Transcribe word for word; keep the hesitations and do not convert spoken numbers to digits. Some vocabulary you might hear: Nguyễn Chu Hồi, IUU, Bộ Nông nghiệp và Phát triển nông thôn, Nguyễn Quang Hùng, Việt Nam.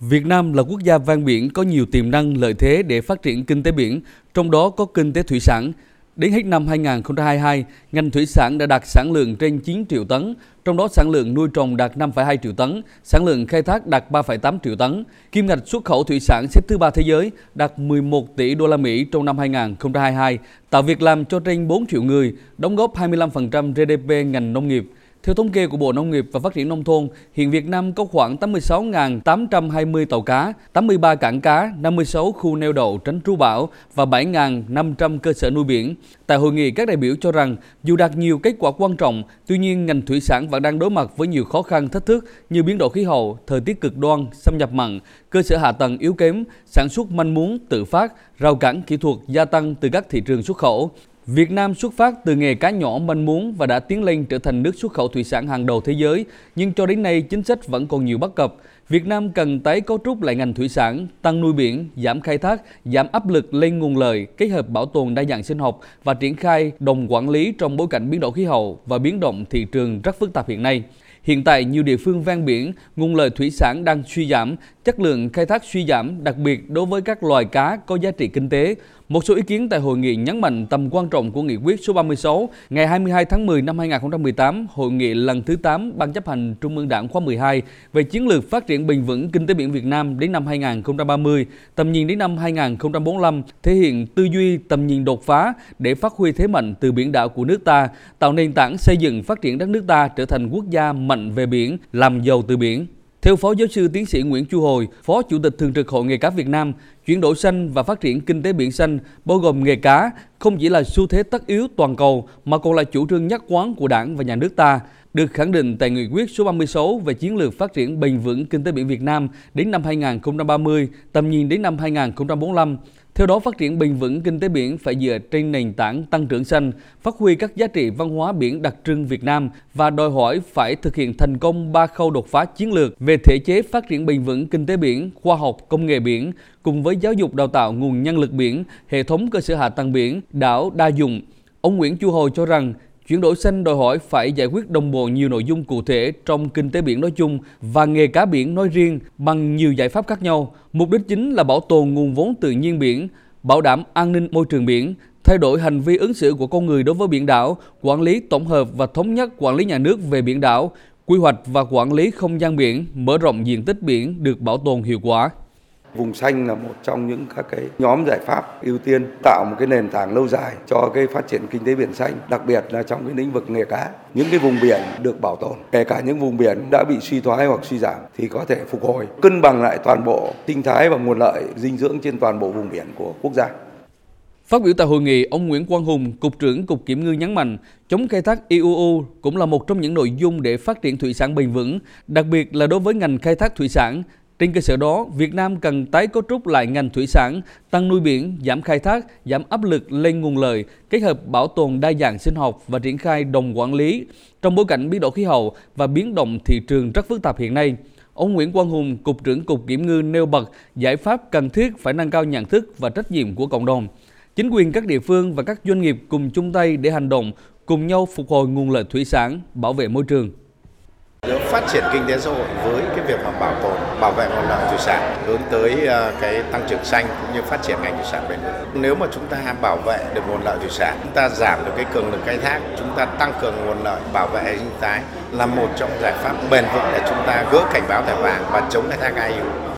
Việt Nam là quốc gia ven biển có nhiều tiềm năng lợi thế để phát triển kinh tế biển, trong đó có kinh tế thủy sản. Đến hết năm hai nghìn không trăm hai mươi hai, ngành thủy sản đã đạt sản lượng trên chín triệu tấn, trong đó sản lượng nuôi trồng đạt năm phẩy hai triệu tấn, sản lượng khai thác đạt ba phẩy tám triệu tấn. Kim ngạch xuất khẩu thủy sản xếp thứ ba thế giới đạt mười một tỷ đô la Mỹ trong năm hai nghìn không trăm hai mươi hai, tạo việc làm cho trên bốn triệu người, đóng góp hai mươi lăm phần trăm giê đê pê ngành nông nghiệp. Theo thống kê của Bộ Nông nghiệp và Phát triển nông thôn, hiện Việt Nam có khoảng tám mươi sáu nghìn tám trăm hai mươi tàu cá, tám mươi ba cảng cá, năm mươi sáu khu neo đậu tránh trú bão và bảy nghìn năm trăm cơ sở nuôi biển. Tại hội nghị, các đại biểu cho rằng dù đạt nhiều kết quả quan trọng, tuy nhiên ngành thủy sản vẫn đang đối mặt với nhiều khó khăn thách thức như biến đổi khí hậu, thời tiết cực đoan, xâm nhập mặn, cơ sở hạ tầng yếu kém, sản xuất manh mún tự phát, rào cản kỹ thuật gia tăng từ các thị trường xuất khẩu. Việt Nam xuất phát từ nghề cá nhỏ manh mún và đã tiến lên trở thành nước xuất khẩu thủy sản hàng đầu thế giới, nhưng cho đến nay chính sách vẫn còn nhiều bất cập. Việt Nam cần tái cấu trúc lại ngành thủy sản, tăng nuôi biển, giảm khai thác, giảm áp lực lên nguồn lợi, kết hợp bảo tồn đa dạng sinh học và triển khai đồng quản lý trong bối cảnh biến đổi khí hậu và biến động thị trường rất phức tạp hiện nay. Hiện tại, nhiều địa phương ven biển, nguồn lợi thủy sản đang suy giảm, chất lượng khai thác suy giảm, đặc biệt đối với các loài cá có giá trị kinh tế. Một số ý kiến tại hội nghị nhấn mạnh tầm quan trọng của nghị quyết số ba mươi sáu ngày hai mươi hai tháng mười năm hai nghìn không trăm mười tám, hội nghị lần thứ tám Ban Chấp hành Trung ương Đảng khóa mười hai về chiến lược phát triển bền vững kinh tế biển Việt Nam đến năm hai nghìn không trăm ba mươi, tầm nhìn đến năm hai nghìn không trăm bốn mươi lăm, thể hiện tư duy tầm nhìn đột phá để phát huy thế mạnh từ biển đảo của nước ta, tạo nền tảng xây dựng phát triển đất nước ta trở thành quốc gia mạnh về biển, làm giàu từ biển. Theo Phó Giáo sư Tiến sĩ Nguyễn Chu Hồi, Phó Chủ tịch Thường trực Hội Nghề cá Việt Nam, chuyển đổi xanh và phát triển kinh tế biển xanh bao gồm nghề cá không chỉ là xu thế tất yếu toàn cầu mà còn là chủ trương nhất quán của Đảng và Nhà nước ta, được khẳng định tại nghị quyết số ba mươi sáu về chiến lược phát triển bền vững kinh tế biển Việt Nam đến năm hai nghìn không trăm ba mươi, tầm nhìn đến năm hai nghìn không trăm bốn mươi lăm. Theo đó, phát triển bền vững kinh tế biển phải dựa trên nền tảng tăng trưởng xanh, phát huy các giá trị văn hóa biển đặc trưng Việt Nam và đòi hỏi phải thực hiện thành công ba khâu đột phá chiến lược về thể chế phát triển bền vững kinh tế biển, khoa học công nghệ biển, cùng với giáo dục đào tạo nguồn nhân lực biển, hệ thống cơ sở hạ tầng biển, đảo đa dụng. Ông Nguyễn Chu Hồi cho rằng, chuyển đổi xanh đòi hỏi phải giải quyết đồng bộ nhiều nội dung cụ thể trong kinh tế biển nói chung và nghề cá biển nói riêng bằng nhiều giải pháp khác nhau. Mục đích chính là bảo tồn nguồn vốn tự nhiên biển, bảo đảm an ninh môi trường biển, thay đổi hành vi ứng xử của con người đối với biển đảo, quản lý tổng hợp và thống nhất quản lý nhà nước về biển đảo, quy hoạch và quản lý không gian biển, mở rộng diện tích biển được bảo tồn hiệu quả. Vùng xanh là một trong những các cái nhóm giải pháp ưu tiên tạo một cái nền tảng lâu dài cho cái phát triển kinh tế biển xanh, đặc biệt là trong cái lĩnh vực nghề cá. Những cái vùng biển được bảo tồn, kể cả những vùng biển đã bị suy thoái hoặc suy giảm thì có thể phục hồi, cân bằng lại toàn bộ sinh thái và nguồn lợi dinh dưỡng trên toàn bộ vùng biển của quốc gia. Phát biểu tại hội nghị, ông Nguyễn Quang Hùng, Cục trưởng Cục Kiểm ngư nhấn mạnh, chống khai thác i u u cũng là một trong những nội dung để phát triển thủy sản bền vững, đặc biệt là đối với ngành khai thác thủy sản. Trên cơ sở đó, Việt Nam cần tái cấu trúc lại ngành thủy sản, tăng nuôi biển, giảm khai thác, giảm áp lực lên nguồn lợi, kết hợp bảo tồn đa dạng sinh học và triển khai đồng quản lý trong bối cảnh biến đổi khí hậu và biến động thị trường rất phức tạp hiện nay. Ông Nguyễn Quang Hùng, Cục trưởng Cục Kiểm ngư nêu bật giải pháp cần thiết phải nâng cao nhận thức và trách nhiệm của cộng đồng. Chính quyền các địa phương và các doanh nghiệp cùng chung tay để hành động, cùng nhau phục hồi nguồn lợi thủy sản, bảo vệ môi trường. Phát triển kinh tế xã hội với cái việc mà bảo tồn, bảo vệ nguồn lợi thủy sản, hướng tới cái tăng trưởng xanh cũng như phát triển ngành thủy sản bền vững. Nếu mà chúng ta bảo vệ được nguồn lợi thủy sản, chúng ta giảm được cái cường lực khai thác, chúng ta tăng cường nguồn lợi, bảo vệ sinh thái là một trong giải pháp bền vững để chúng ta gỡ cảnh báo thẻ vàng và chống khai thác i u u.